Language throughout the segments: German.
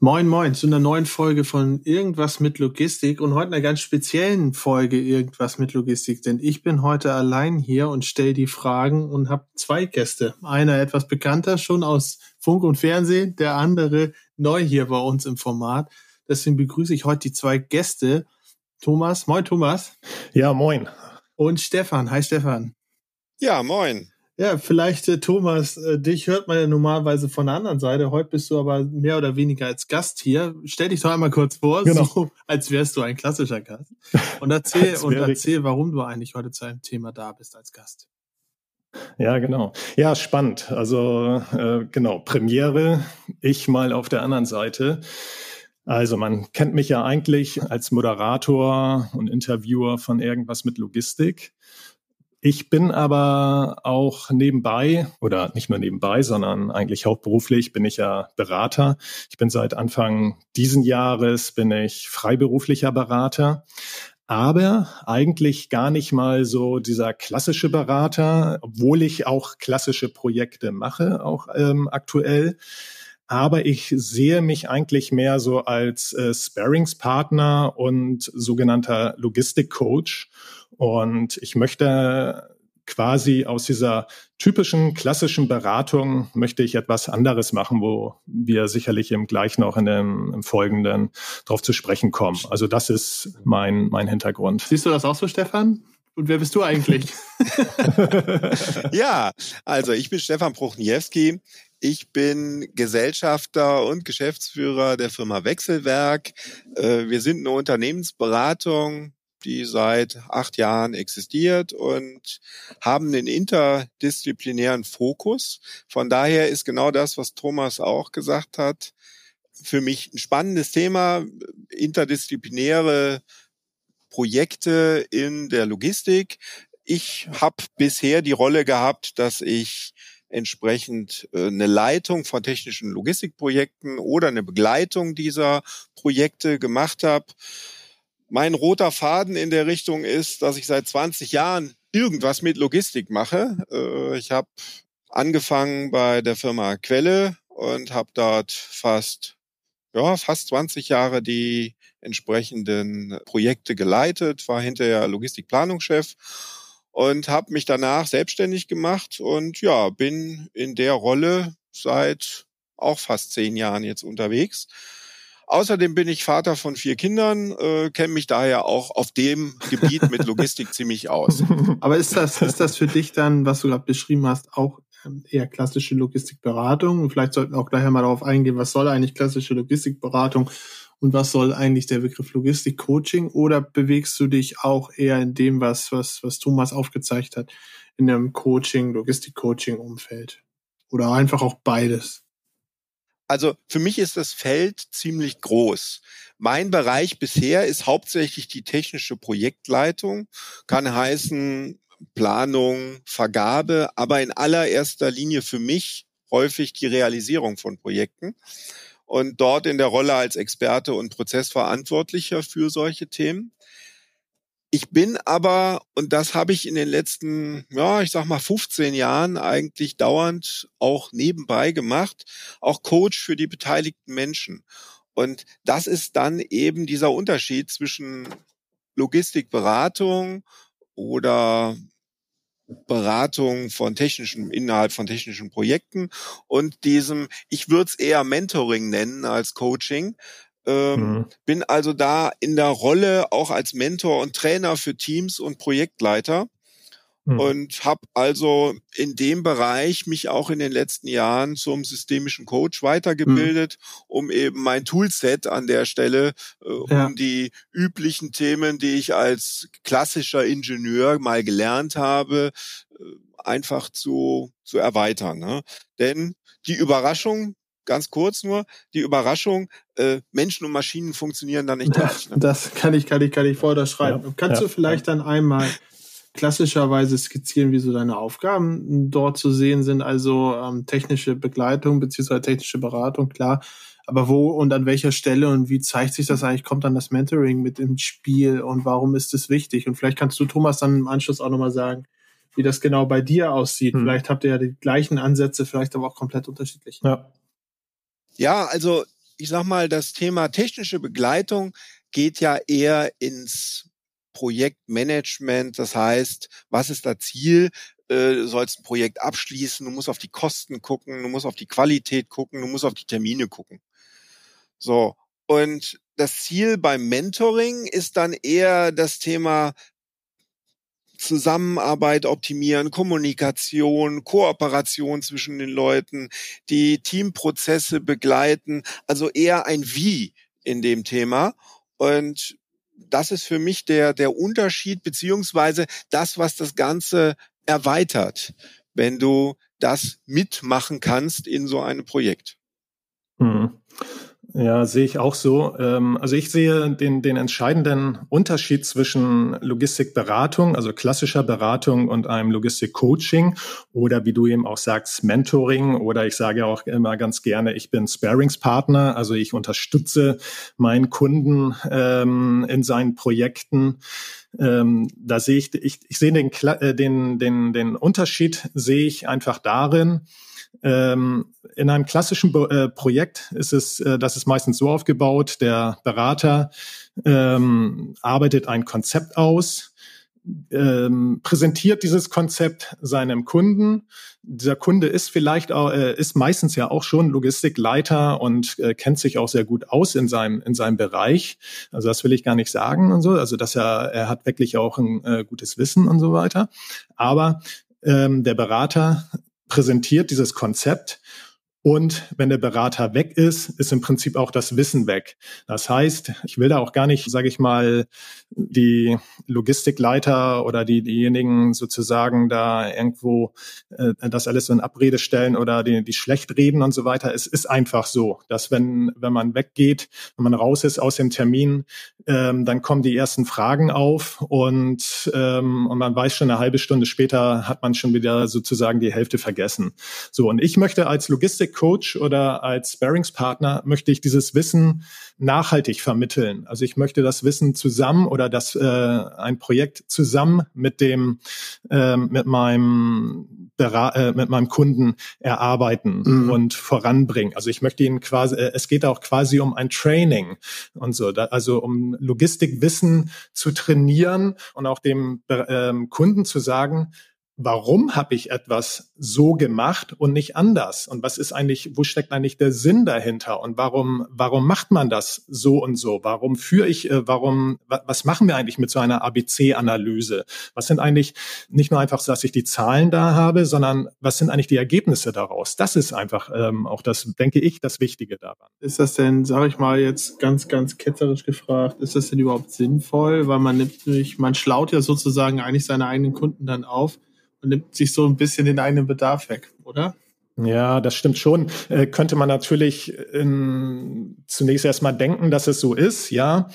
Moin zu einer neuen Folge von Irgendwas mit Logistik und heute einer ganz speziellen Folge Irgendwas mit Logistik, denn ich bin heute allein hier und stelle die Fragen und habe zwei Gäste. Einer etwas bekannter, schon aus Funk und Fernsehen, der andere neu hier bei uns im Format. Deswegen begrüße ich heute die zwei Gäste. Thomas, moin Thomas. Ja, moin. Und Stefan, hi Stefan. Ja, moin. Ja, vielleicht Thomas, dich hört man ja normalerweise von der anderen Seite. Heute bist du aber mehr oder weniger als Gast hier. Stell dich doch einmal kurz vor, genau. So, als wärst du ein klassischer Gast. Und erzähl, warum du eigentlich heute zu einem Thema da bist als Gast. Ja, genau. Ja, spannend. Also Premiere, ich mal auf der anderen Seite. Also man kennt mich ja eigentlich als Moderator und Interviewer von Irgendwas mit Logistik. Ich bin aber auch nebenbei, oder nicht nur nebenbei, sondern eigentlich hauptberuflich bin ich ja Berater. Ich bin seit Anfang diesen Jahres bin ich freiberuflicher Berater, aber eigentlich gar nicht mal so dieser klassische Berater, obwohl ich auch klassische Projekte mache, auch aktuell. Aber ich sehe mich eigentlich mehr so als Sparringspartner und sogenannter Logistikcoach. Und ich möchte quasi aus dieser typischen klassischen Beratung möchte ich etwas anderes machen, wo wir sicherlich eben gleich noch im Folgenden drauf zu sprechen kommen. Also das ist mein Hintergrund. Siehst du das auch so, Stefan? Und wer bist du eigentlich? Ja, also ich bin Stefan Pruchniewski. Ich bin Gesellschafter und Geschäftsführer der Firma Wechselwerk. Wir sind eine Unternehmensberatung, die seit 8 Jahren existiert und haben den interdisziplinären Fokus. Von daher ist genau das, was Thomas auch gesagt hat, für mich ein spannendes Thema, interdisziplinäre Projekte in der Logistik. Ich habe bisher die Rolle gehabt, dass ich entsprechend eine Leitung von technischen Logistikprojekten oder eine Begleitung dieser Projekte gemacht habe. Mein roter Faden in der Richtung ist, dass ich seit 20 Jahren irgendwas mit Logistik mache. Ich habe angefangen bei der Firma Quelle und habe dort fast 20 Jahre die entsprechenden Projekte geleitet, war hinterher Logistikplanungschef. Und habe mich danach selbstständig gemacht und ja, bin in der Rolle seit auch fast 10 Jahren jetzt unterwegs. Außerdem bin ich Vater von 4 Kindern, kenne mich daher auch auf dem Gebiet mit Logistik ziemlich aus. Aber ist das für dich dann, was du gerade beschrieben hast, auch eher klassische Logistikberatung? Und vielleicht sollten wir auch gleich mal darauf eingehen, was soll eigentlich klassische Logistikberatung und was soll eigentlich der Begriff Logistik-Coaching? Oder bewegst du dich auch eher in dem, was Thomas aufgezeigt hat, in einem Logistik-Coaching-Umfeld? Oder einfach auch beides? Also für mich ist das Feld ziemlich groß. Mein Bereich bisher ist hauptsächlich die technische Projektleitung, kann heißen Planung, Vergabe, aber in allererster Linie für mich häufig die Realisierung von Projekten. Und dort in der Rolle als Experte und Prozessverantwortlicher für solche Themen. Ich bin aber, und das habe ich in den letzten, 15 Jahren eigentlich dauernd auch nebenbei gemacht, auch Coach für die beteiligten Menschen. Und das ist dann eben dieser Unterschied zwischen Logistikberatung oder Beratung von innerhalb von technischen Projekten und diesem, ich würde es eher Mentoring nennen als Coaching, bin also da in der Rolle auch als Mentor und Trainer für Teams und Projektleiter und habe also in dem Bereich mich auch in den letzten Jahren zum systemischen Coach weitergebildet, um eben mein Toolset an der Stelle, um die üblichen Themen, die ich als klassischer Ingenieur mal gelernt habe, einfach zu erweitern. Ne? Denn die Überraschung, ganz kurz nur, die Überraschung, Menschen und Maschinen funktionieren da nicht gleich. Ne? Das kann ich voll unterschreiben. Ja. Kannst du vielleicht dann einmal klassischerweise skizzieren, wie so deine Aufgaben dort zu sehen sind? Also technische Begleitung bzw. technische Beratung, klar. Aber wo und an welcher Stelle und wie zeigt sich das eigentlich? Kommt dann das Mentoring mit ins Spiel und warum ist es wichtig? Und vielleicht kannst du, Thomas, dann im Anschluss auch nochmal sagen, wie das genau bei dir aussieht. Vielleicht habt ihr ja die gleichen Ansätze, vielleicht aber auch komplett unterschiedlich. Ja, also ich sag mal, das Thema technische Begleitung geht ja eher ins Projektmanagement. Das heißt, was ist das Ziel? Du sollst ein Projekt abschließen, du musst auf die Kosten gucken, du musst auf die Qualität gucken, du musst auf die Termine gucken. So, und das Ziel beim Mentoring ist dann eher das Thema Zusammenarbeit optimieren, Kommunikation, Kooperation zwischen den Leuten, die Teamprozesse begleiten, also eher ein Wie in dem Thema. Und das ist für mich der Unterschied, beziehungsweise das, was das Ganze erweitert, wenn du das mitmachen kannst in so einem Projekt. Ja, sehe ich auch so. Also ich sehe den entscheidenden Unterschied zwischen Logistikberatung, also klassischer Beratung und einem Logistikcoaching oder wie du eben auch sagst, Mentoring oder ich sage auch immer ganz gerne, ich bin Sparingspartner, also ich unterstütze meinen Kunden in seinen Projekten. Da sehe ich sehe den Unterschied, sehe ich einfach darin, in einem klassischen Projekt ist es, das ist meistens so aufgebaut, der Berater arbeitet ein Konzept aus, präsentiert dieses Konzept seinem Kunden. Dieser Kunde ist vielleicht auch, ist meistens ja auch schon Logistikleiter und kennt sich auch sehr gut aus in seinem Bereich. Also das will ich gar nicht sagen und so. Also dass er hat wirklich auch ein gutes Wissen und so weiter. Aber der Berater präsentiert dieses Konzept und wenn der Berater weg ist, ist im Prinzip auch das Wissen weg. Das heißt, ich will da auch gar nicht, sage ich mal, die Logistikleiter oder diejenigen sozusagen da irgendwo das alles so in Abrede stellen oder die schlecht reden und so weiter. Es ist einfach so, dass wenn man weggeht, wenn man raus ist aus dem Termin, dann kommen die ersten Fragen auf und man weiß schon, eine halbe Stunde später hat man schon wieder sozusagen die Hälfte vergessen. So, und ich möchte als Logistikcoach oder als Sparringspartner möchte ich dieses Wissen nachhaltig vermitteln. Also ich möchte das Wissen zusammen oder ein Projekt zusammen mit meinem Kunden erarbeiten und voranbringen. Also ich möchte ihn quasi, es geht auch quasi um ein Training und so, also um Logistikwissen zu trainieren und auch dem Kunden zu sagen, warum habe ich etwas so gemacht und nicht anders? Und was ist eigentlich, wo steckt eigentlich der Sinn dahinter? Und warum macht man das so und so? Was machen wir eigentlich mit so einer ABC-Analyse? Was sind eigentlich nicht nur einfach, dass ich die Zahlen da habe, sondern was sind eigentlich die Ergebnisse daraus? Das ist einfach auch das, denke ich, das Wichtige daran. Ist das denn, sage ich mal jetzt ganz, ganz ketzerisch gefragt, ist das denn überhaupt sinnvoll? Weil man schlaut ja sozusagen eigentlich seine eigenen Kunden dann auf. Nimmt sich so ein bisschen den eigenen Bedarf weg, oder? Ja, das stimmt schon. Könnte man natürlich zunächst erstmal denken, dass es so ist, ja.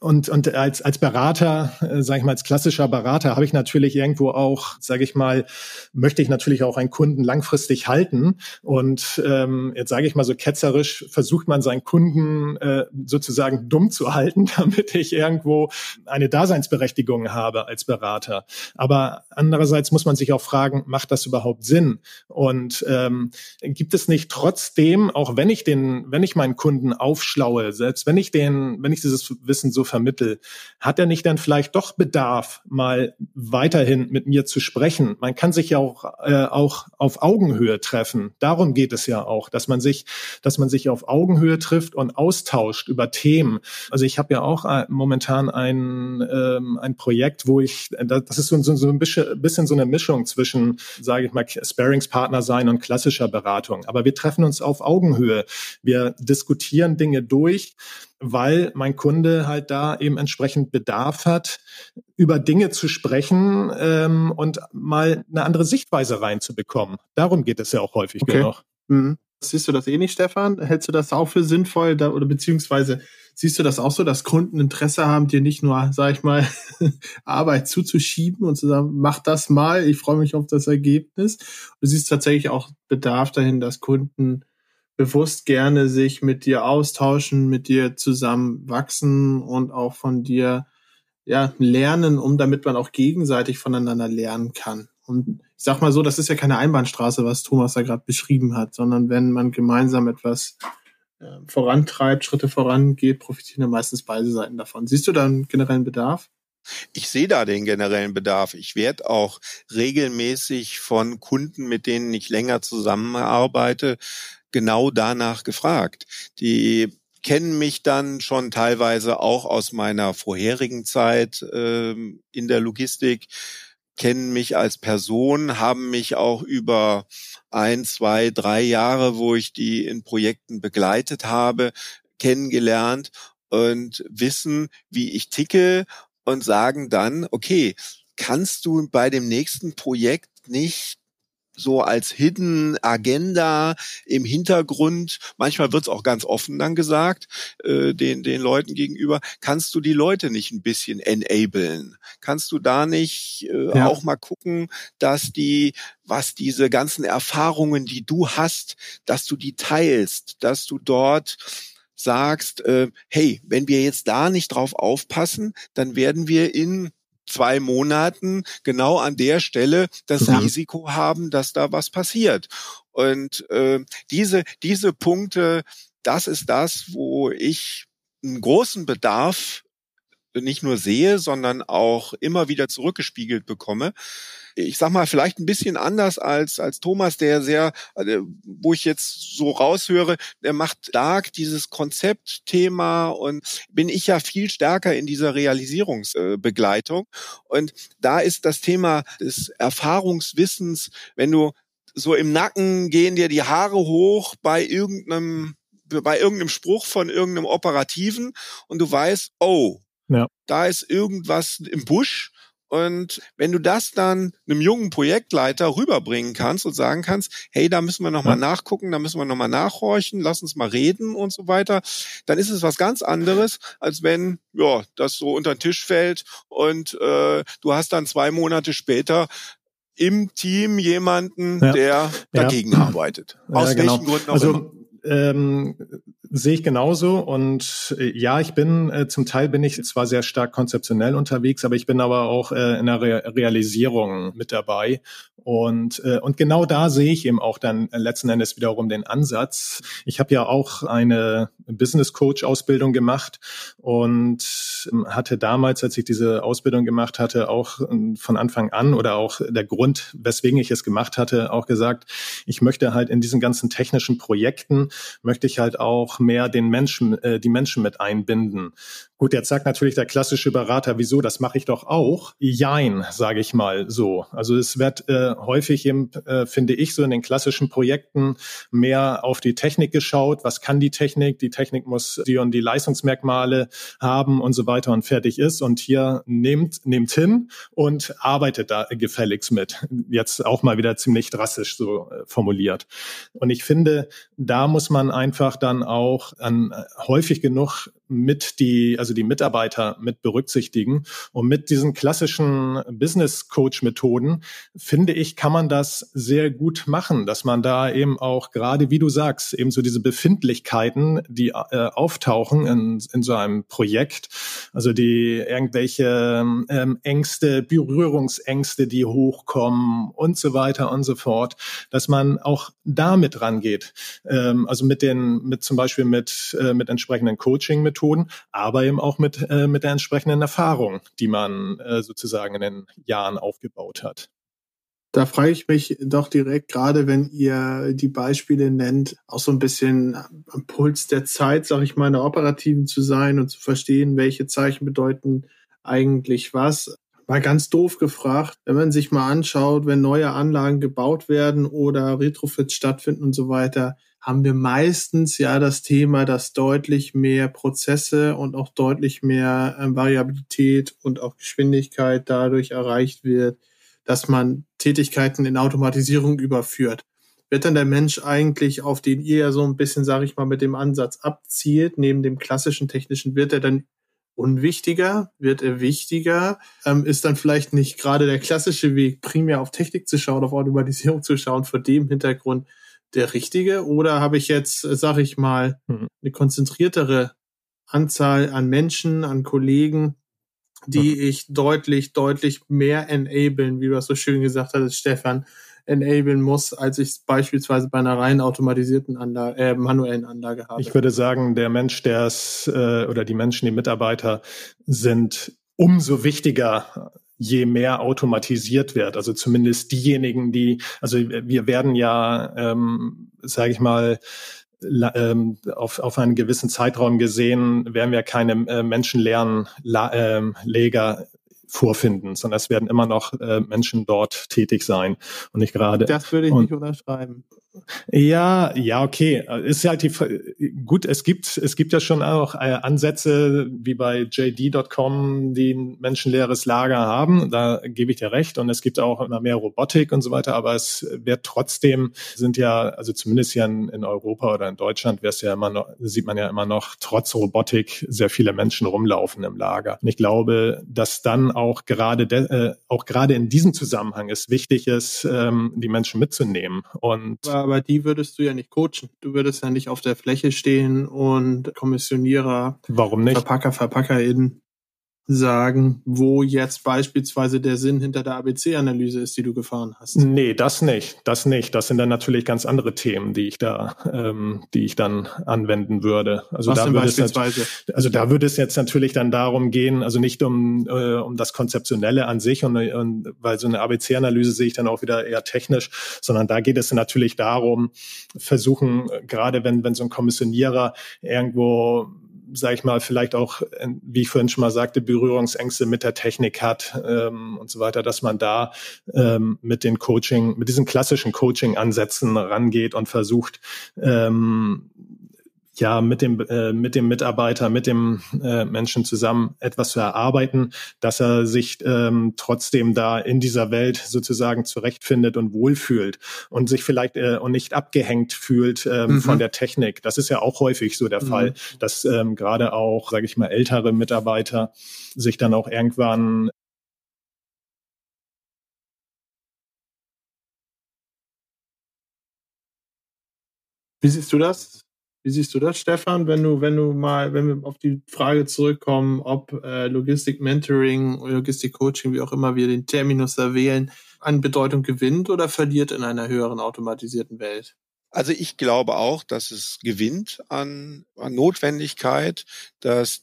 Und als Berater, sage ich mal, als klassischer Berater habe ich natürlich irgendwo auch, sage ich mal, möchte ich natürlich auch einen Kunden langfristig halten. Und jetzt sage ich mal so ketzerisch, versucht man seinen Kunden sozusagen dumm zu halten, damit ich irgendwo eine Daseinsberechtigung habe als Berater. Aber andererseits muss man sich auch fragen, macht das überhaupt Sinn? Und gibt es nicht trotzdem, auch wenn ich meinen Kunden aufschlaue, selbst wenn ich dieses Wissen so vermittle, hat er nicht dann vielleicht doch Bedarf, mal weiterhin mit mir zu sprechen? Man kann sich ja auch auf Augenhöhe treffen. Darum geht es ja auch, dass man sich auf Augenhöhe trifft und austauscht über Themen. Also ich habe ja auch momentan ein Projekt, wo ich, das ist so ein bisschen so eine Mischung zwischen, sage ich mal, Sparringspartner sein und klassischer Beratung. Aber wir treffen uns auf Augenhöhe. Wir diskutieren Dinge durch, weil mein Kunde halt da eben entsprechend Bedarf hat, über Dinge zu sprechen und mal eine andere Sichtweise reinzubekommen. Darum geht es ja auch häufig genug. Mhm. Siehst du das ähnlich, Stefan? Hältst du das auch für sinnvoll da, oder beziehungsweise siehst du das auch so, dass Kunden Interesse haben, dir nicht nur, sag ich mal, Arbeit zuzuschieben und zu sagen, mach das mal, ich freue mich auf das Ergebnis. Du siehst tatsächlich auch Bedarf dahin, dass Kunden bewusst gerne sich mit dir austauschen, mit dir zusammenwachsen und auch von dir ja lernen, um damit man auch gegenseitig voneinander lernen kann. Und ich sag mal so, das ist ja keine Einbahnstraße, was Thomas da gerade beschrieben hat, sondern wenn man gemeinsam etwas vorantreibt, Schritte vorangeht, profitieren dann meistens beide Seiten davon. Siehst du da einen generellen Bedarf? Ich sehe da den generellen Bedarf. Ich werde auch regelmäßig von Kunden, mit denen ich länger zusammenarbeite, genau danach gefragt. Die kennen mich dann schon teilweise auch aus meiner vorherigen Zeit in der Logistik, kennen mich als Person, haben mich auch über 1, 2, 3 Jahre, wo ich die in Projekten begleitet habe, kennengelernt und wissen, wie ich ticke und sagen dann, okay, kannst du bei dem nächsten Projekt nicht so als Hidden Agenda im Hintergrund, manchmal wird's auch ganz offen dann gesagt, den Leuten gegenüber, kannst du die Leute nicht ein bisschen enablen? Kannst du da nicht auch mal gucken, dass was diese ganzen Erfahrungen, die du hast, dass du die teilst, dass du dort sagst, hey, wenn wir jetzt da nicht drauf aufpassen, dann werden wir in 2 Monaten genau an der Stelle das Risiko haben, dass da was passiert. Und diese Punkte, das ist das, wo ich einen großen Bedarf nicht nur sehe, sondern auch immer wieder zurückgespiegelt bekomme. Ich sag mal, vielleicht ein bisschen anders als Thomas, der wo ich jetzt so raushöre, der macht stark dieses Konzeptthema und bin ich ja viel stärker in dieser Realisierungsbegleitung. Und da ist das Thema des Erfahrungswissens, wenn du so im Nacken gehen dir die Haare hoch bei irgendeinem Spruch von irgendeinem Operativen und du weißt, oh, ja. Da ist irgendwas im Busch und wenn du das dann einem jungen Projektleiter rüberbringen kannst und sagen kannst, hey, da müssen wir nochmal nachgucken, da müssen wir nochmal nachhorchen, lass uns mal reden und so weiter, dann ist es was ganz anderes, als wenn das so unter den Tisch fällt und du hast dann 2 Monate später im Team jemanden, der dagegen arbeitet. Aus welchen Gründen auch immer. Sehe ich genauso und ich bin zum Teil bin ich zwar sehr stark konzeptionell unterwegs, aber ich bin aber auch in der Realisierung mit dabei und genau da sehe ich eben auch dann letzten Endes wiederum den Ansatz. Ich habe ja auch eine Business Coach Ausbildung gemacht und hatte damals, als ich diese Ausbildung gemacht hatte, auch von Anfang an oder auch der Grund, weswegen ich es gemacht hatte, auch gesagt, ich möchte halt in diesen ganzen technischen Projekten möchte ich halt auch mehr die Menschen mit einbinden. Gut, jetzt sagt natürlich der klassische Berater, wieso, das mache ich doch auch. Jein, sage ich mal so. Also es wird häufig eben, finde ich, so in den klassischen Projekten mehr auf die Technik geschaut. Was kann die Technik? Die Technik muss die und die Leistungsmerkmale haben und so weiter und fertig ist. Und hier nehmt hin und arbeitet da gefälligst mit. Jetzt auch mal wieder ziemlich drastisch so formuliert. Und ich finde, da muss man einfach dann auch häufig genug die Mitarbeiter mit berücksichtigen. Und mit diesen klassischen Business-Coach-Methoden, finde ich, kann man das sehr gut machen, dass man da eben auch gerade, wie du sagst, eben so diese Befindlichkeiten, die auftauchen in so einem Projekt, also die irgendwelche Ängste, Berührungsängste, die hochkommen und so weiter und so fort, dass man auch damit rangeht. Also mit entsprechenden Coaching-Methoden, aber eben auch mit der entsprechenden Erfahrung, die man sozusagen in den Jahren aufgebaut hat. Da frage ich mich doch direkt, gerade wenn ihr die Beispiele nennt, auch so ein bisschen am Puls der Zeit, sage ich mal, in der Operativen zu sein und zu verstehen, welche Zeichen bedeuten eigentlich was. Mal ganz doof gefragt, wenn man sich mal anschaut, wenn neue Anlagen gebaut werden oder Retrofits stattfinden und so weiter, haben wir meistens ja das Thema, dass deutlich mehr Prozesse und auch deutlich mehr Variabilität und auch Geschwindigkeit dadurch erreicht wird, dass man Tätigkeiten in Automatisierung überführt. wird dann der Mensch eigentlich, auf den ihr so ein bisschen, sage ich mal, mit dem Ansatz abzielt, neben dem klassischen technischen, wird er dann unwichtiger, wird er wichtiger, ist dann vielleicht nicht gerade der klassische Weg, primär auf Technik zu schauen, auf Automatisierung zu schauen, vor dem Hintergrund der richtige? Oder habe ich jetzt, sage ich mal, eine konzentriertere Anzahl an Menschen, an Kollegen, die ich deutlich mehr enablen, wie du das so schön gesagt hattest, Stefan, enablen muss, als ich es beispielsweise bei einer rein automatisierten Anlage, manuellen Anlage habe. Ich würde sagen, der Mensch, der es oder die Menschen, die Mitarbeiter sind umso wichtiger, je mehr automatisiert wird. Also zumindest diejenigen, die, also wir werden ja, sage ich mal, auf einen gewissen Zeitraum gesehen, werden wir keine menschenleeren Lager vorfinden, sondern es werden immer noch Menschen dort tätig sein und nicht gerade. Das würde ich nicht unterschreiben. Ja, okay. Ist halt gut, es gibt ja schon auch Ansätze wie bei JD.com, die ein menschenleeres Lager haben. Da gebe ich dir recht. Und es gibt auch immer mehr Robotik und so weiter. Aber es wird trotzdem, sind ja, also zumindest hier in Europa oder in Deutschland, sieht man ja immer noch trotz Robotik sehr viele Menschen rumlaufen im Lager. Und ich glaube, dass dann auch gerade in diesem Zusammenhang es wichtig ist, die Menschen mitzunehmen. Aber die würdest du ja nicht coachen. Du würdest ja nicht auf der Fläche stehen und Kommissionierer, warum nicht? VerpackerInnen sagen, wo jetzt beispielsweise der Sinn hinter der ABC-Analyse ist, die du gefahren hast. Nee, das nicht. Das sind dann natürlich ganz andere Themen, die ich dann anwenden würde. Also was da würde beispielsweise? Da würde es jetzt natürlich dann darum gehen, also nicht um das Konzeptionelle an sich und weil so eine ABC-Analyse sehe ich dann auch wieder eher technisch, sondern da geht es natürlich darum, versuchen, gerade wenn so ein Kommissionierer irgendwo, sag ich mal, vielleicht auch, wie ich vorhin schon mal sagte, Berührungsängste mit der Technik hat und so weiter, dass man da mit diesen klassischen Coaching-Ansätzen rangeht und versucht, mit dem Mitarbeiter, mit dem Menschen zusammen etwas zu erarbeiten, dass er sich trotzdem da in dieser Welt sozusagen zurechtfindet und wohlfühlt und sich vielleicht und nicht abgehängt fühlt von der Technik. Das ist ja auch häufig so der Fall, dass gerade auch, sage ich mal, ältere Mitarbeiter sich dann auch irgendwann Wie siehst du das? Wie siehst du das, Stefan, wenn wir auf die Frage zurückkommen, ob Logistik-Mentoring, Logistik-Coaching, wie auch immer wir den Terminus da wählen, an Bedeutung gewinnt oder verliert in einer höheren automatisierten Welt? Also ich glaube auch, dass es gewinnt an Notwendigkeit, dass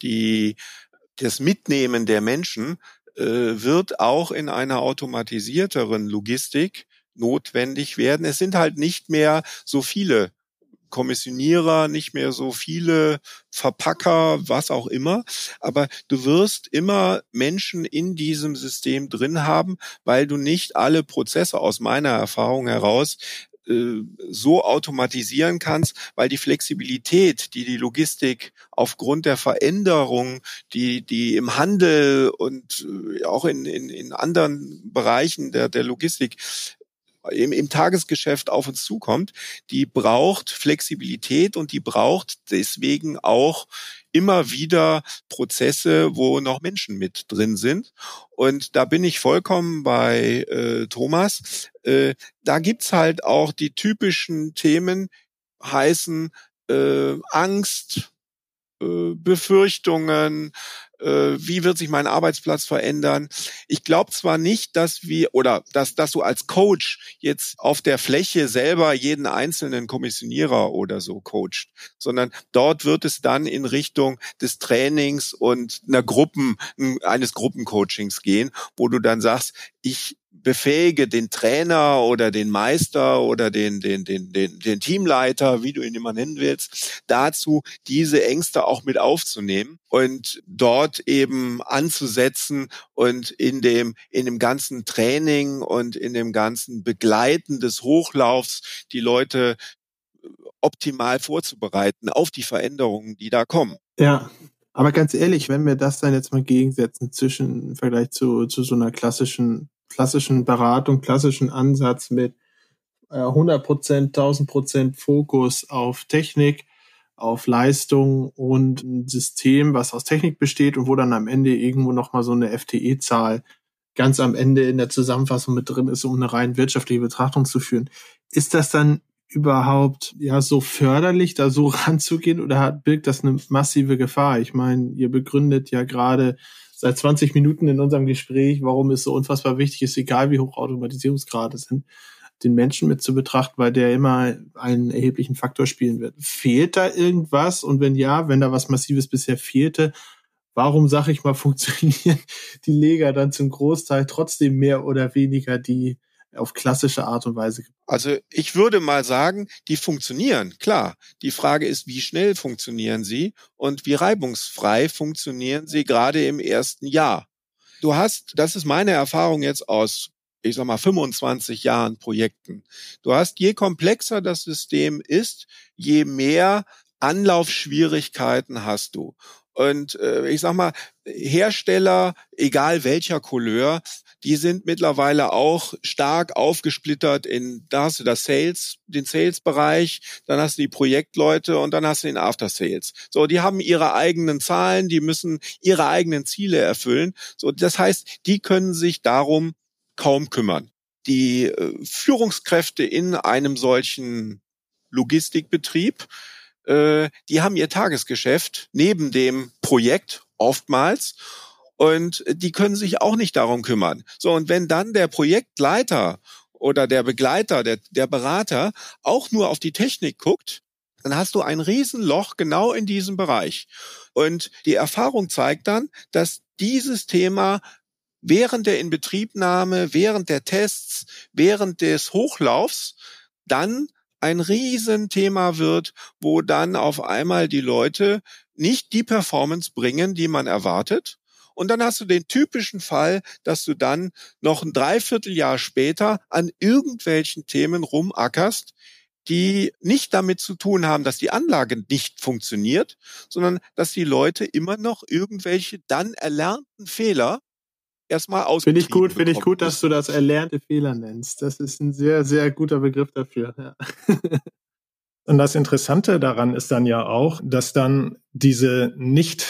das Mitnehmen der Menschen wird auch in einer automatisierteren Logistik notwendig werden. Es sind halt nicht mehr so viele Kommissionierer, nicht mehr so viele Verpacker, was auch immer. Aber du wirst immer Menschen in diesem System drin haben, weil du nicht alle Prozesse aus meiner Erfahrung heraus so automatisieren kannst, weil die Flexibilität, die Logistik aufgrund der Veränderung, die im Handel und auch in anderen Bereichen der Logistik im Tagesgeschäft auf uns zukommt, die braucht Flexibilität und die braucht deswegen auch immer wieder Prozesse, wo noch Menschen mit drin sind. Und da bin ich vollkommen bei Thomas. Da gibt's halt auch die typischen Themen, heißen Angst, Befürchtungen, wie wird sich mein Arbeitsplatz verändern? Ich glaube zwar nicht, dass du als Coach jetzt auf der Fläche selber jeden einzelnen Kommissionierer oder so coacht, sondern dort wird es dann in Richtung des Trainings und eines Gruppencoachings gehen, wo du dann sagst, ich befähige den Trainer oder den Meister oder den Teamleiter, wie du ihn immer nennen willst, dazu diese Ängste auch mit aufzunehmen und dort eben anzusetzen und in dem ganzen Training und in dem ganzen Begleiten des Hochlaufs die Leute optimal vorzubereiten auf die Veränderungen, die da kommen. Ja. Aber ganz ehrlich, wenn wir das dann jetzt mal gegensetzen im Vergleich zu so einer klassischen Beratung, klassischen Ansatz mit 100%, 1000% Fokus auf Technik, auf Leistung und ein System, was aus Technik besteht und wo dann am Ende irgendwo nochmal so eine FTE-Zahl ganz am Ende in der Zusammenfassung mit drin ist, um eine rein wirtschaftliche Betrachtung zu führen. Ist das dann überhaupt ja so förderlich, da so ranzugehen, oder birgt das eine massive Gefahr? Ich meine, ihr begründet ja gerade seit 20 Minuten in unserem Gespräch, warum es so unfassbar wichtig ist, egal wie hoch Automatisierungsgrade sind, den Menschen mit zu betrachten, weil der immer einen erheblichen Faktor spielen wird. Fehlt da irgendwas? Und wenn ja, wenn da was Massives bisher fehlte, warum, sag ich mal, funktionieren die Leger dann zum Großteil trotzdem mehr oder weniger die auf klassische Art und Weise? Also ich würde mal sagen, die funktionieren, klar. Die Frage ist, wie schnell funktionieren sie und wie reibungsfrei funktionieren sie gerade im ersten Jahr. Du hast, das ist meine Erfahrung jetzt aus, ich sag mal, 25 Jahren Projekten. Du hast, je komplexer das System ist, je mehr Anlaufschwierigkeiten hast du. Und ich sag mal, Hersteller, egal welcher Couleur, die sind mittlerweile auch stark aufgesplittert in, da hast du das Sales, den Sales-Bereich, dann hast du die Projektleute und dann hast du den After-Sales. So, die haben ihre eigenen Zahlen, die müssen ihre eigenen Ziele erfüllen. So, das heißt, die können sich darum kaum kümmern. Die Führungskräfte in einem solchen Logistikbetrieb, die haben ihr Tagesgeschäft neben dem Projekt oftmals und die können sich auch nicht darum kümmern. So, und wenn dann der Projektleiter oder der Begleiter, der Berater auch nur auf die Technik guckt, dann hast du ein Riesenloch genau in diesem Bereich. Und die Erfahrung zeigt dann, dass dieses Thema während der Inbetriebnahme, während der Tests, während des Hochlaufs dann ein Riesenthema wird, wo dann auf einmal die Leute nicht die Performance bringen, die man erwartet. Und dann hast du den typischen Fall, dass du dann noch ein Dreivierteljahr später an irgendwelchen Themen rumackerst, die nicht damit zu tun haben, dass die Anlage nicht funktioniert, sondern dass die Leute immer noch irgendwelche dann erlernten Fehler erstmal ausgetrieben bekommen. Finde ich gut, dass du das erlernte Fehler nennst. Das ist ein sehr, sehr guter Begriff dafür. Ja. Und das Interessante daran ist dann ja auch, dass dann diese nicht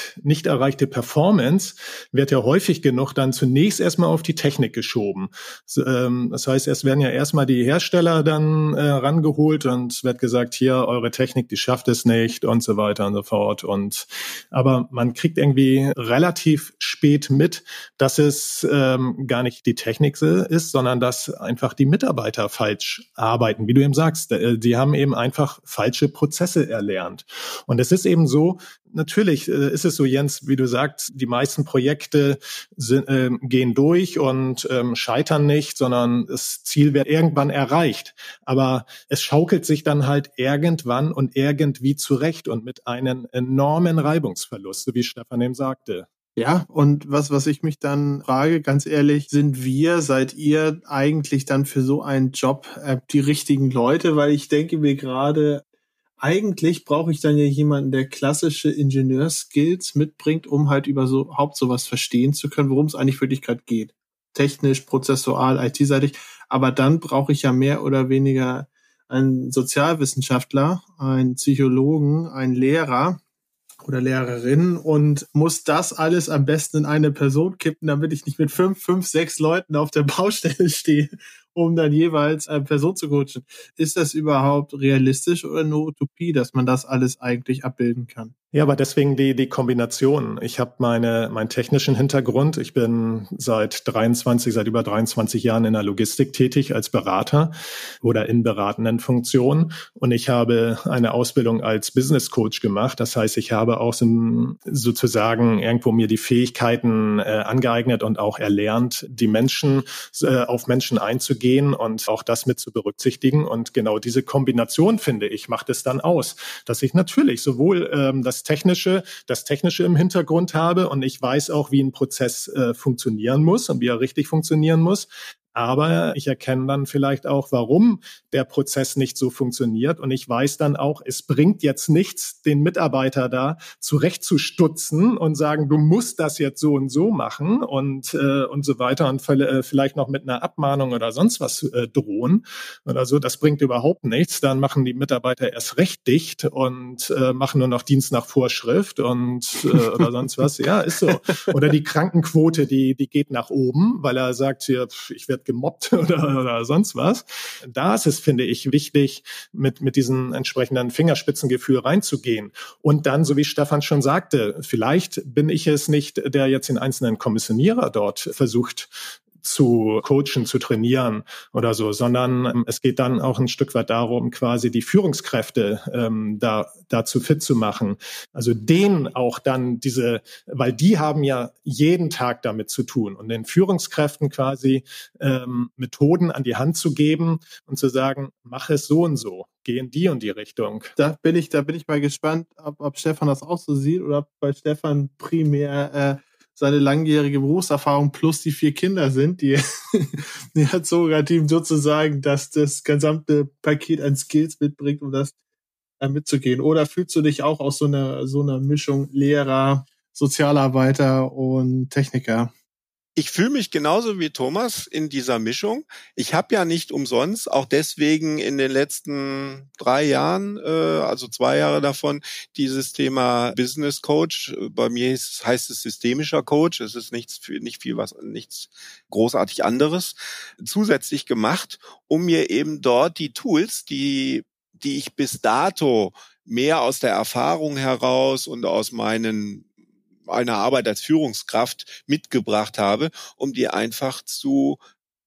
erreichte Performance wird ja häufig genug dann zunächst erstmal auf die Technik geschoben. Das heißt, es werden ja erstmal die Hersteller dann rangeholt und es wird gesagt, hier, eure Technik, die schafft es nicht und so weiter und so fort. Aber man kriegt irgendwie relativ spät mit, dass es gar nicht die Technik ist, sondern dass einfach die Mitarbeiter falsch arbeiten. Wie du eben sagst, die haben eben einfach falsche Prozesse erlernt. Und es ist eben so, natürlich ist es so, Jens, wie du sagst, die meisten Projekte gehen durch und scheitern nicht, sondern das Ziel wird irgendwann erreicht. Aber es schaukelt sich dann halt irgendwann und irgendwie zurecht und mit einem enormen Reibungsverlust, so wie Stefan eben sagte. Ja, und was ich mich dann frage, ganz ehrlich, seid ihr eigentlich dann für so einen Job die richtigen Leute? Weil ich denke mir gerade, eigentlich brauche ich dann ja jemanden, der klassische Ingenieur-Skills mitbringt, um halt überhaupt sowas verstehen zu können, worum es eigentlich für dich gerade geht. Technisch, prozessual, IT-seitig. Aber dann brauche ich ja mehr oder weniger einen Sozialwissenschaftler, einen Psychologen, einen Lehrer oder Lehrerin und muss das alles am besten in eine Person kippen, damit ich nicht mit 5, 6 Leuten auf der Baustelle stehe, um dann jeweils eine Person zu coachen. Ist das überhaupt realistisch oder eine Utopie, dass man das alles eigentlich abbilden kann? Ja, aber deswegen die Kombination. Ich habe meinen technischen Hintergrund. Ich bin seit über 23 Jahren in der Logistik tätig als Berater oder in beratenden Funktionen. Und ich habe eine Ausbildung als Business Coach gemacht. Das heißt, ich habe auch sozusagen irgendwo mir die Fähigkeiten angeeignet und auch erlernt, die Menschen auf Menschen einzugehen und auch das mit zu berücksichtigen. Und genau diese Kombination, finde ich, macht es dann aus, dass ich natürlich sowohl das Technische im Hintergrund habe und ich weiß auch, wie ein Prozess funktionieren muss und wie er richtig funktionieren muss, Aber ich erkenne dann vielleicht auch, warum der Prozess nicht so funktioniert. Und ich weiß dann auch, es bringt jetzt nichts, den Mitarbeiter da zurechtzustutzen und sagen, du musst das jetzt so und so machen und so weiter und vielleicht noch mit einer Abmahnung oder sonst was drohen oder so. Das bringt überhaupt nichts. Dann machen die Mitarbeiter erst recht dicht und machen nur noch Dienst nach Vorschrift und oder sonst was. Ja, ist so. Oder die Krankenquote, die geht nach oben, weil er sagt, hier, ich werde gemobbt oder sonst was. Da ist es, finde ich, wichtig, mit diesem entsprechenden Fingerspitzengefühl reinzugehen. Und dann, so wie Stefan schon sagte, vielleicht bin ich es nicht, der jetzt den einzelnen Kommissionierer dort versucht zu coachen, zu trainieren oder so, sondern es geht dann auch ein Stück weit darum, quasi die Führungskräfte dazu fit zu machen. Also denen auch dann weil die haben ja jeden Tag damit zu tun und den Führungskräften quasi Methoden an die Hand zu geben und zu sagen, mach es so und so, geh in die und die Richtung. Da bin ich mal gespannt, ob Stefan das auch so sieht oder ob bei Stefan primär seine langjährige Berufserfahrung plus die 4 Kinder sind, die hat sogar Team sozusagen, dass das gesamte Paket an Skills mitbringt, um das mitzugehen. Oder fühlst du dich auch aus so einer Mischung Lehrer, Sozialarbeiter und Techniker? Ich fühle mich genauso wie Thomas in dieser Mischung. Ich habe ja nicht umsonst, auch deswegen in den letzten 3 Jahren, also 2 Jahre davon, dieses Thema Business Coach. Bei mir heißt es systemischer Coach. Es ist nichts großartig anderes zusätzlich gemacht, um mir eben dort die Tools, die ich bis dato mehr aus der Erfahrung heraus und aus meiner Arbeit als Führungskraft mitgebracht habe, um die einfach zu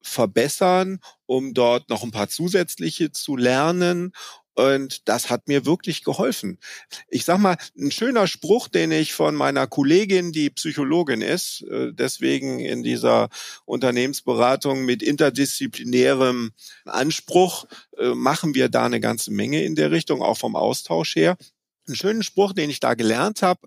verbessern, um dort noch ein paar zusätzliche zu lernen. Und das hat mir wirklich geholfen. Ich sag mal, ein schöner Spruch, den ich von meiner Kollegin, die Psychologin ist, deswegen in dieser Unternehmensberatung mit interdisziplinärem Anspruch, machen wir da eine ganze Menge in der Richtung, auch vom Austausch her. Einen schönen Spruch, den ich da gelernt habe: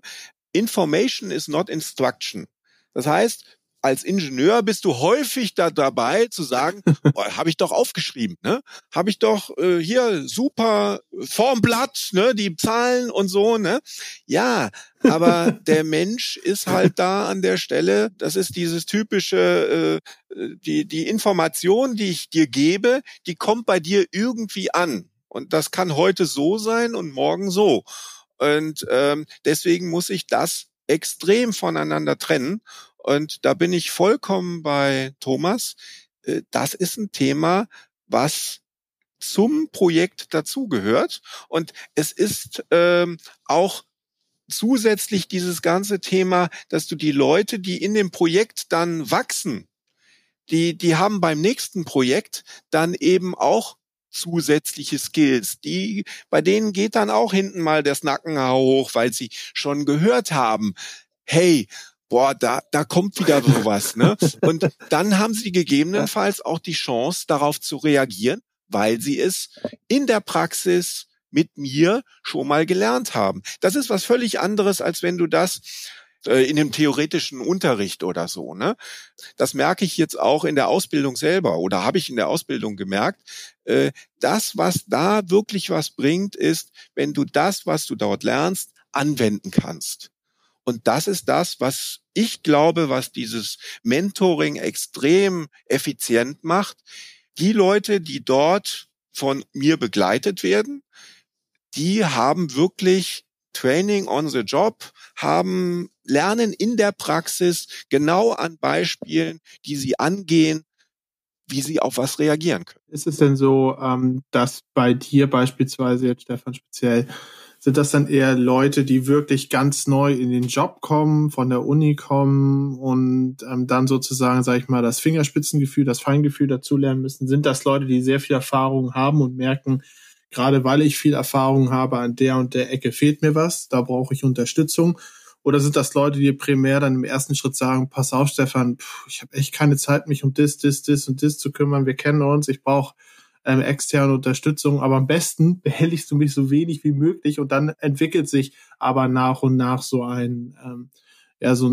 Information is not instruction. Das heißt, als Ingenieur bist du häufig dabei zu sagen, habe ich doch aufgeschrieben, ne? Habe ich doch hier super Formblatt, ne? Die Zahlen und so, ne? Ja, aber der Mensch ist halt da an der Stelle. Das ist dieses typische, die Information, die ich dir gebe, die kommt bei dir irgendwie an. Und das kann heute so sein und morgen so. Und deswegen muss ich das extrem voneinander trennen. Und da bin ich vollkommen bei Thomas. Das ist ein Thema, was zum Projekt dazugehört. Und es ist auch zusätzlich dieses ganze Thema, dass du die Leute, die in dem Projekt dann wachsen, die haben beim nächsten Projekt dann eben auch zusätzliche Skills, bei denen geht dann auch hinten mal das Nackenhaar hoch, weil sie schon gehört haben, hey, boah, da kommt wieder sowas, ne? Und dann haben sie gegebenenfalls auch die Chance, darauf zu reagieren, weil sie es in der Praxis mit mir schon mal gelernt haben. Das ist was völlig anderes, als wenn du das in dem theoretischen Unterricht oder so, ne? Das merke ich jetzt auch in der Ausbildung selber oder habe ich in der Ausbildung gemerkt. Das, was da wirklich was bringt, ist, wenn du das, was du dort lernst, anwenden kannst. Und das ist das, was ich glaube, was dieses Mentoring extrem effizient macht. Die Leute, die dort von mir begleitet werden, die haben wirklich Training on the Job, lernen in der Praxis genau an Beispielen, die sie angehen, wie sie auf was reagieren können. Ist es denn so, dass bei dir beispielsweise, jetzt Stefan speziell, sind das dann eher Leute, die wirklich ganz neu in den Job kommen, von der Uni kommen und dann sozusagen, sag ich mal, das Fingerspitzengefühl, das Feingefühl dazulernen müssen? Sind das Leute, die sehr viel Erfahrung haben und merken, gerade weil ich viel Erfahrung habe, an der und der Ecke fehlt mir was, da brauche ich Unterstützung? Oder sind das Leute, die primär dann im ersten Schritt sagen, pass auf Stefan, ich habe echt keine Zeit, mich um das und das zu kümmern, wir kennen uns, ich brauche externe Unterstützung, aber am besten behelligst du mich so wenig wie möglich und dann entwickelt sich aber nach und nach so ein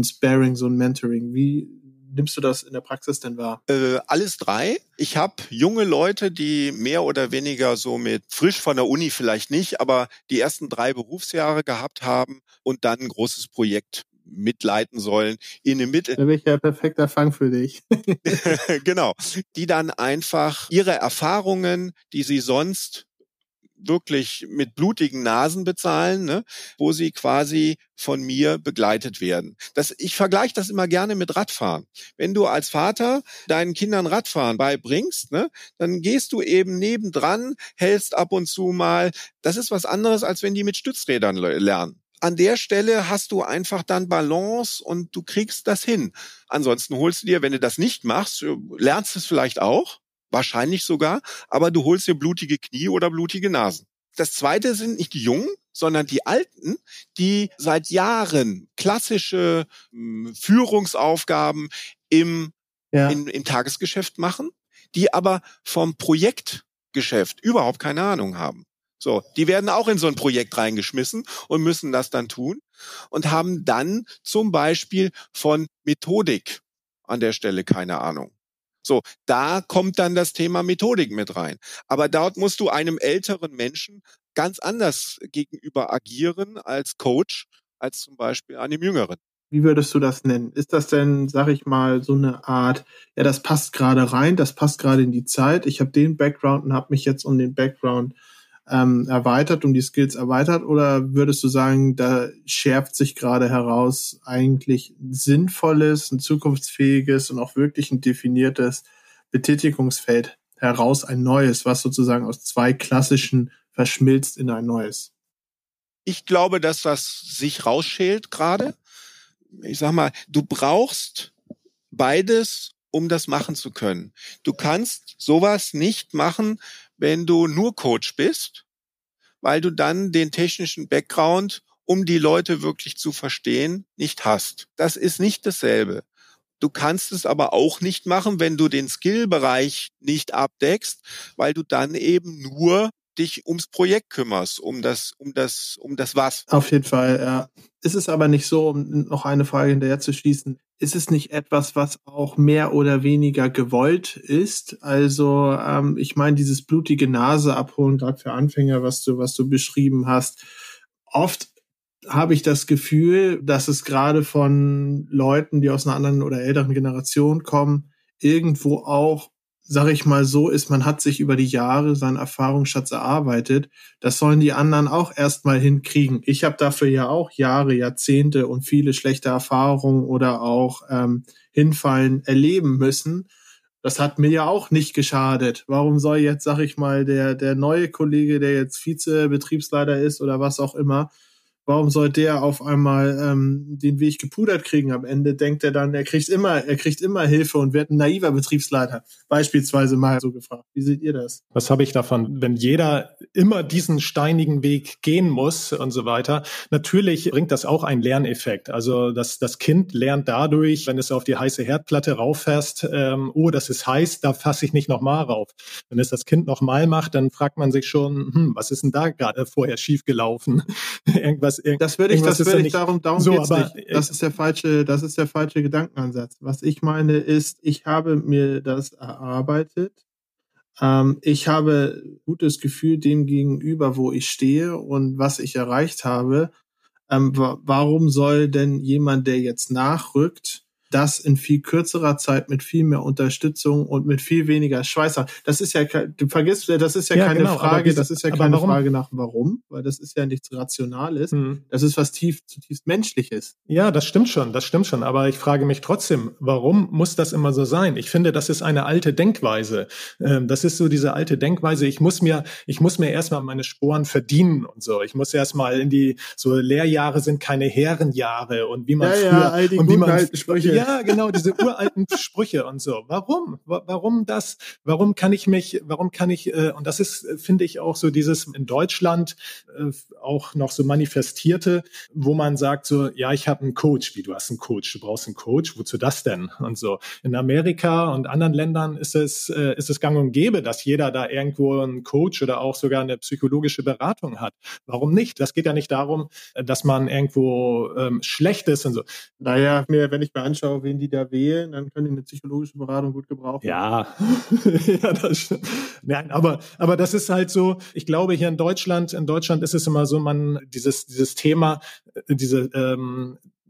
Sparing, so ein Mentoring. Wie nimmst du das in der Praxis denn wahr? Alles drei. Ich habe junge Leute, die mehr oder weniger so mit frisch von der Uni vielleicht nicht, aber die ersten 3 Berufsjahre gehabt haben und dann ein großes Projekt mitleiten sollen. In der Mitte. Da wäre ich ja perfekter Fang für dich. Genau. Die dann einfach ihre Erfahrungen, die sie sonst wirklich mit blutigen Nasen bezahlen, ne, wo sie quasi von mir begleitet werden. Ich vergleiche das immer gerne mit Radfahren. Wenn du als Vater deinen Kindern Radfahren beibringst, ne, dann gehst du eben nebendran, hältst ab und zu mal. Das ist was anderes, als wenn die mit Stützrädern lernen. An der Stelle hast du einfach dann Balance und du kriegst das hin. Ansonsten holst du dir, wenn du das nicht machst, lernst es vielleicht auch, wahrscheinlich sogar, aber du holst dir blutige Knie oder blutige Nasen. Das Zweite sind nicht die Jungen, sondern die Alten, die seit Jahren klassische Führungsaufgaben im Tagesgeschäft machen, die aber vom Projektgeschäft überhaupt keine Ahnung haben. So, die werden auch in so ein Projekt reingeschmissen und müssen das dann tun und haben dann zum Beispiel von Methodik an der Stelle keine Ahnung. So, da kommt dann das Thema Methodik mit rein. Aber dort musst du einem älteren Menschen ganz anders gegenüber agieren als Coach, als zum Beispiel einem Jüngeren. Wie würdest du das nennen? Ist das denn, sag ich mal, so eine Art, ja, das passt gerade rein, das passt gerade in die Zeit, ich habe den Background und habe mich jetzt um den Background erweitert, um die Skills erweitert, oder würdest du sagen, da schärft sich gerade heraus eigentlich ein sinnvolles, ein zukunftsfähiges und auch wirklich ein definiertes Betätigungsfeld heraus, ein neues, was sozusagen aus 2 klassischen verschmilzt in ein neues? Ich glaube, dass das sich rausschält gerade. Ich sag mal, du brauchst beides, um das machen zu können. Du kannst sowas nicht machen, wenn du nur Coach bist, weil du dann den technischen Background, um die Leute wirklich zu verstehen, nicht hast. Das ist nicht dasselbe. Du kannst es aber auch nicht machen, wenn du den Skill-Bereich nicht abdeckst, weil du dann eben nur dich ums Projekt kümmerst, um das Was. Auf jeden Fall, ja. Ist es aber nicht so, um noch eine Frage hinterher zu schießen, ist es nicht etwas, was auch mehr oder weniger gewollt ist? Also ich meine, dieses blutige Nase abholen, gerade für Anfänger, was du beschrieben hast. Oft habe ich das Gefühl, dass es gerade von Leuten, die aus einer anderen oder älteren Generation kommen, irgendwo auch, sag ich mal so, ist, man hat sich über die Jahre seinen Erfahrungsschatz erarbeitet. Das sollen die anderen auch erstmal hinkriegen. Ich habe dafür ja auch Jahre, Jahrzehnte und viele schlechte Erfahrungen oder auch Hinfallen erleben müssen. Das hat mir ja auch nicht geschadet. Warum soll jetzt, sag ich mal, der neue Kollege, der jetzt Vize-Betriebsleiter ist oder was auch immer, warum soll der auf einmal den Weg gepudert kriegen? Am Ende denkt er dann, er kriegt immer Hilfe und wird ein naiver Betriebsleiter. Beispielsweise mal so gefragt. Wie seht ihr das? Was habe ich davon, wenn jeder immer diesen steinigen Weg gehen muss und so weiter? Natürlich bringt das auch einen Lerneffekt. Also das Kind lernt dadurch, wenn es auf die heiße Herdplatte rauffährst, oh, das ist heiß, da fasse ich nicht nochmal rauf. Wenn es das Kind nochmal macht, dann fragt man sich schon, was ist denn da gerade vorher schiefgelaufen? Irgendwas. Das würde ich darum so, geht's aber, nicht. Das ist der falsche Gedankenansatz. Was ich meine ist, ich habe mir das erarbeitet. Ich habe ein gutes Gefühl dem gegenüber, wo ich stehe und was ich erreicht habe. Warum soll denn jemand, der jetzt nachrückt, das in viel kürzerer Zeit mit viel mehr Unterstützung und mit viel weniger Schweiß hat? Das ist ja, keine Frage nach Warum, weil das ist ja nichts Rationales. Das ist was zutiefst Menschliches. Ja, das stimmt schon. Aber ich frage mich trotzdem, warum muss das immer so sein? Ich finde, das ist eine alte Denkweise. Das ist so diese alte Denkweise, ich muss mir erstmal meine Sporen verdienen und so. Ich muss erstmal Lehrjahre sind keine Herrenjahre und wie man Sprüche. Ja, genau, diese uralten Sprüche und so. Warum das? Warum kann ich, und das ist, finde ich, auch so dieses in Deutschland auch noch so manifestierte, wo man sagt so, ja, ich habe einen Coach. Wie, du hast einen Coach? Du brauchst einen Coach? Wozu das denn? Und so. In Amerika und anderen Ländern ist es gang und gäbe, dass jeder da irgendwo einen Coach oder auch sogar eine psychologische Beratung hat. Warum nicht? Das geht ja nicht darum, dass man irgendwo schlecht ist und so. Naja, wenn ich mir anschaue, wen die da wählen, dann können die eine psychologische Beratung gut gebrauchen. Ja, ja, das stimmt. Nein, aber das ist halt so, ich glaube, hier in Deutschland ist es immer so, man dieses Thema, diese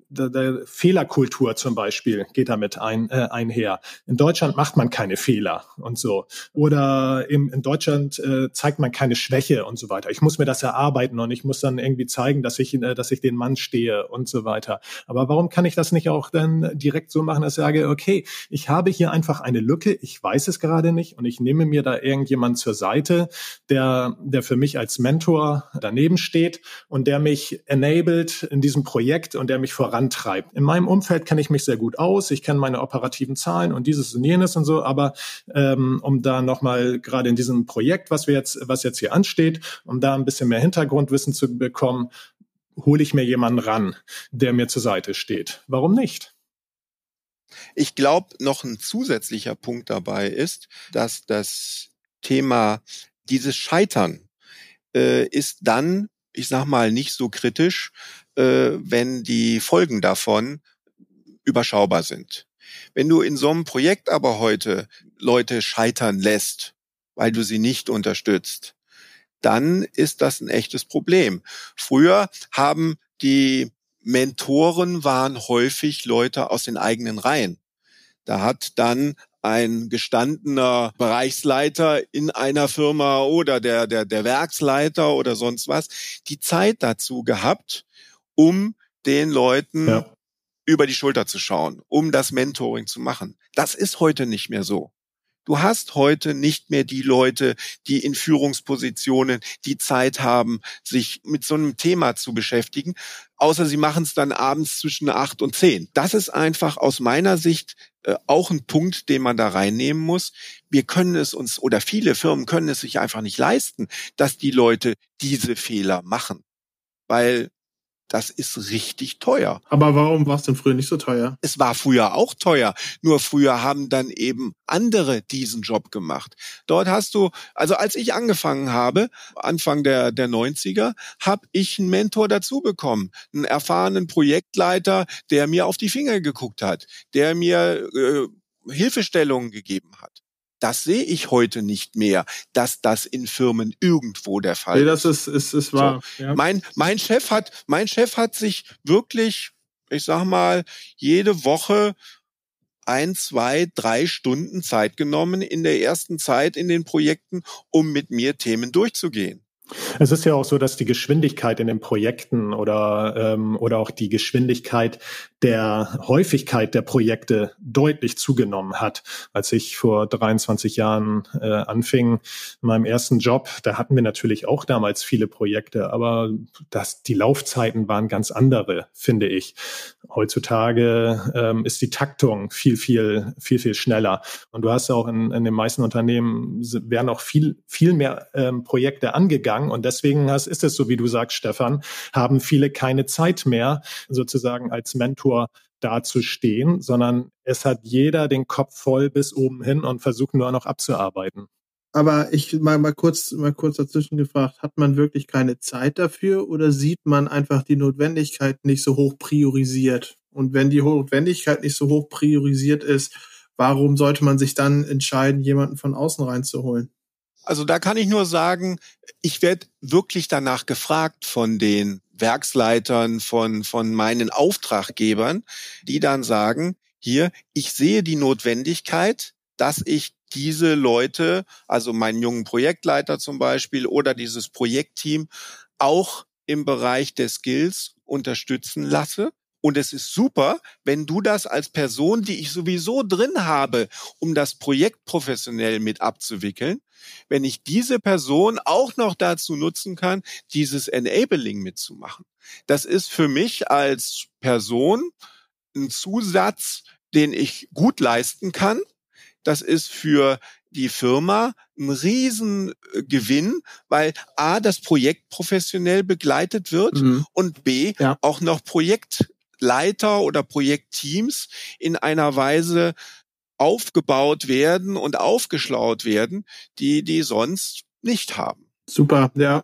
der Fehlerkultur zum Beispiel geht damit einher. In Deutschland macht man keine Fehler und so. Oder in Deutschland zeigt man keine Schwäche und so weiter. Ich muss mir das erarbeiten und ich muss dann irgendwie zeigen, dass ich den Mann stehe und so weiter. Aber warum kann ich das nicht auch dann direkt so machen, dass ich sage, okay, ich habe hier einfach eine Lücke, ich weiß es gerade nicht und ich nehme mir da irgendjemand zur Seite, der für mich als Mentor daneben steht und der mich enabled in diesem Projekt und der mich vorantreibt. In meinem Umfeld kenne ich mich sehr gut aus, ich kenne meine operativen Zahlen und dieses und jenes und so, aber um da nochmal gerade in diesem Projekt, was jetzt hier ansteht, um da ein bisschen mehr Hintergrundwissen zu bekommen, hole ich mir jemanden ran, der mir zur Seite steht. Warum nicht? Ich glaube, noch ein zusätzlicher Punkt dabei ist, dass das Thema dieses Scheitern ist dann, ich sag mal, nicht so kritisch, wenn die Folgen davon überschaubar sind. Wenn du in so einem Projekt aber heute Leute scheitern lässt, weil du sie nicht unterstützt, dann ist das ein echtes Problem. Früher haben die Mentoren waren häufig Leute aus den eigenen Reihen. Da hat dann ein gestandener Bereichsleiter in einer Firma oder der Werksleiter oder sonst was die Zeit dazu gehabt, um den Leuten über die Schulter zu schauen, um das Mentoring zu machen. Das ist heute nicht mehr so. Du hast heute nicht mehr die Leute, die in Führungspositionen die Zeit haben, sich mit so einem Thema zu beschäftigen, außer sie machen es dann abends zwischen 8 und 10. Das ist einfach aus meiner Sicht auch ein Punkt, den man da reinnehmen muss. Wir können es uns, oder viele Firmen können es sich einfach nicht leisten, dass die Leute diese Fehler machen, weil das ist richtig teuer. Aber warum war es denn früher nicht so teuer? Es war früher auch teuer, nur früher haben dann eben andere diesen Job gemacht. Dort hast du, also als ich angefangen habe, Anfang der 90er, habe ich einen Mentor dazu bekommen, einen erfahrenen Projektleiter, der mir auf die Finger geguckt hat, der mir Hilfestellungen gegeben hat. Das sehe ich heute nicht mehr, dass das in Firmen irgendwo der Fall ist. Nee, das ist wahr. So. Ja. Mein Chef hat sich wirklich, ich sag mal, jede Woche 1, 2, 3 Stunden Zeit genommen in der ersten Zeit in den Projekten, um mit mir Themen durchzugehen. Es ist ja auch so, dass die Geschwindigkeit in den Projekten oder auch die Geschwindigkeit der Häufigkeit der Projekte deutlich zugenommen hat. Als ich vor 23 Jahren anfing in meinem ersten Job, da hatten wir natürlich auch damals viele Projekte, aber die Laufzeiten waren ganz andere, finde ich. Heutzutage ist die Taktung viel schneller. Und du hast auch in den meisten Unternehmen werden auch viel mehr Projekte angegangen. Und deswegen ist es so, wie du sagst, Stefan, haben viele keine Zeit mehr, sozusagen als Mentor dazustehen, sondern es hat jeder den Kopf voll bis oben hin und versucht nur noch abzuarbeiten. Aber ich mal kurz dazwischen gefragt, hat man wirklich keine Zeit dafür oder sieht man einfach die Notwendigkeit nicht so hoch priorisiert? Und wenn die Notwendigkeit nicht so hoch priorisiert ist, warum sollte man sich dann entscheiden, jemanden von außen reinzuholen? Also da kann ich nur sagen, ich werde wirklich danach gefragt von den Werksleitern, von meinen Auftraggebern, die dann sagen, hier, ich sehe die Notwendigkeit, dass ich diese Leute, also meinen jungen Projektleiter zum Beispiel oder dieses Projektteam, auch im Bereich der Skills unterstützen lasse. Und es ist super, wenn du das als Person, die ich sowieso drin habe, um das Projekt professionell mit abzuwickeln, wenn ich diese Person auch noch dazu nutzen kann, dieses Enabling mitzumachen. Das ist für mich als Person ein Zusatz, den ich gut leisten kann, Das ist für die Firma ein Riesengewinn, weil A, das Projekt professionell begleitet wird und B, auch noch Projektleiter oder Projektteams in einer Weise aufgebaut werden und aufgeschlaut werden, die sonst nicht haben. Super, ja.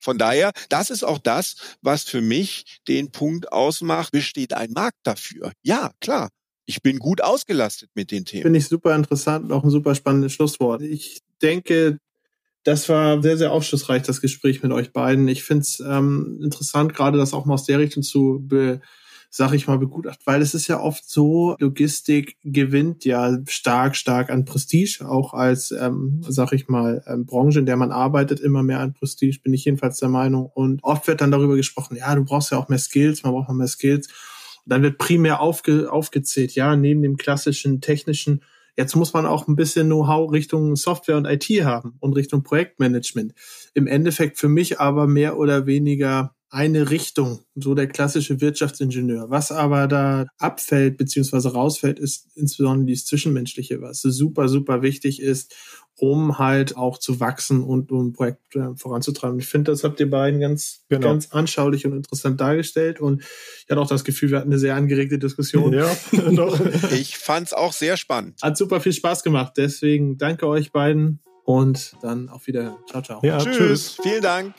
Von daher, das ist auch das, was für mich den Punkt ausmacht, besteht ein Markt dafür. Ja, klar. Ich bin gut ausgelastet mit den Themen. Finde ich super interessant und auch ein super spannendes Schlusswort. Ich denke, das war sehr, sehr aufschlussreich, das Gespräch mit euch beiden. Ich finde es interessant, gerade das auch mal aus der Richtung zu begutachten, weil es ist ja oft so, Logistik gewinnt ja stark an Prestige, auch als, Branche, in der man arbeitet, immer mehr an Prestige, bin ich jedenfalls der Meinung. Und oft wird dann darüber gesprochen, ja, du brauchst ja auch mehr Skills, man braucht noch mehr Skills. Und dann wird primär aufgezählt, ja, neben dem klassischen, technischen, jetzt muss man auch ein bisschen Know-how Richtung Software und IT haben und Richtung Projektmanagement. Im Endeffekt für mich aber mehr oder weniger eine Richtung, so der klassische Wirtschaftsingenieur. Was aber da abfällt bzw. rausfällt, ist insbesondere dieses Zwischenmenschliche, was super wichtig ist, um halt auch zu wachsen und um Projekte voranzutreiben. Ich finde, das habt ihr beiden ganz anschaulich und interessant dargestellt und ich hatte auch das Gefühl, wir hatten eine sehr angeregte Diskussion. Ja, doch. Ich fand es auch sehr spannend. Hat super viel Spaß gemacht, deswegen danke euch beiden und dann auf Wiederhören. Ciao. Ja, tschüss. Vielen Dank.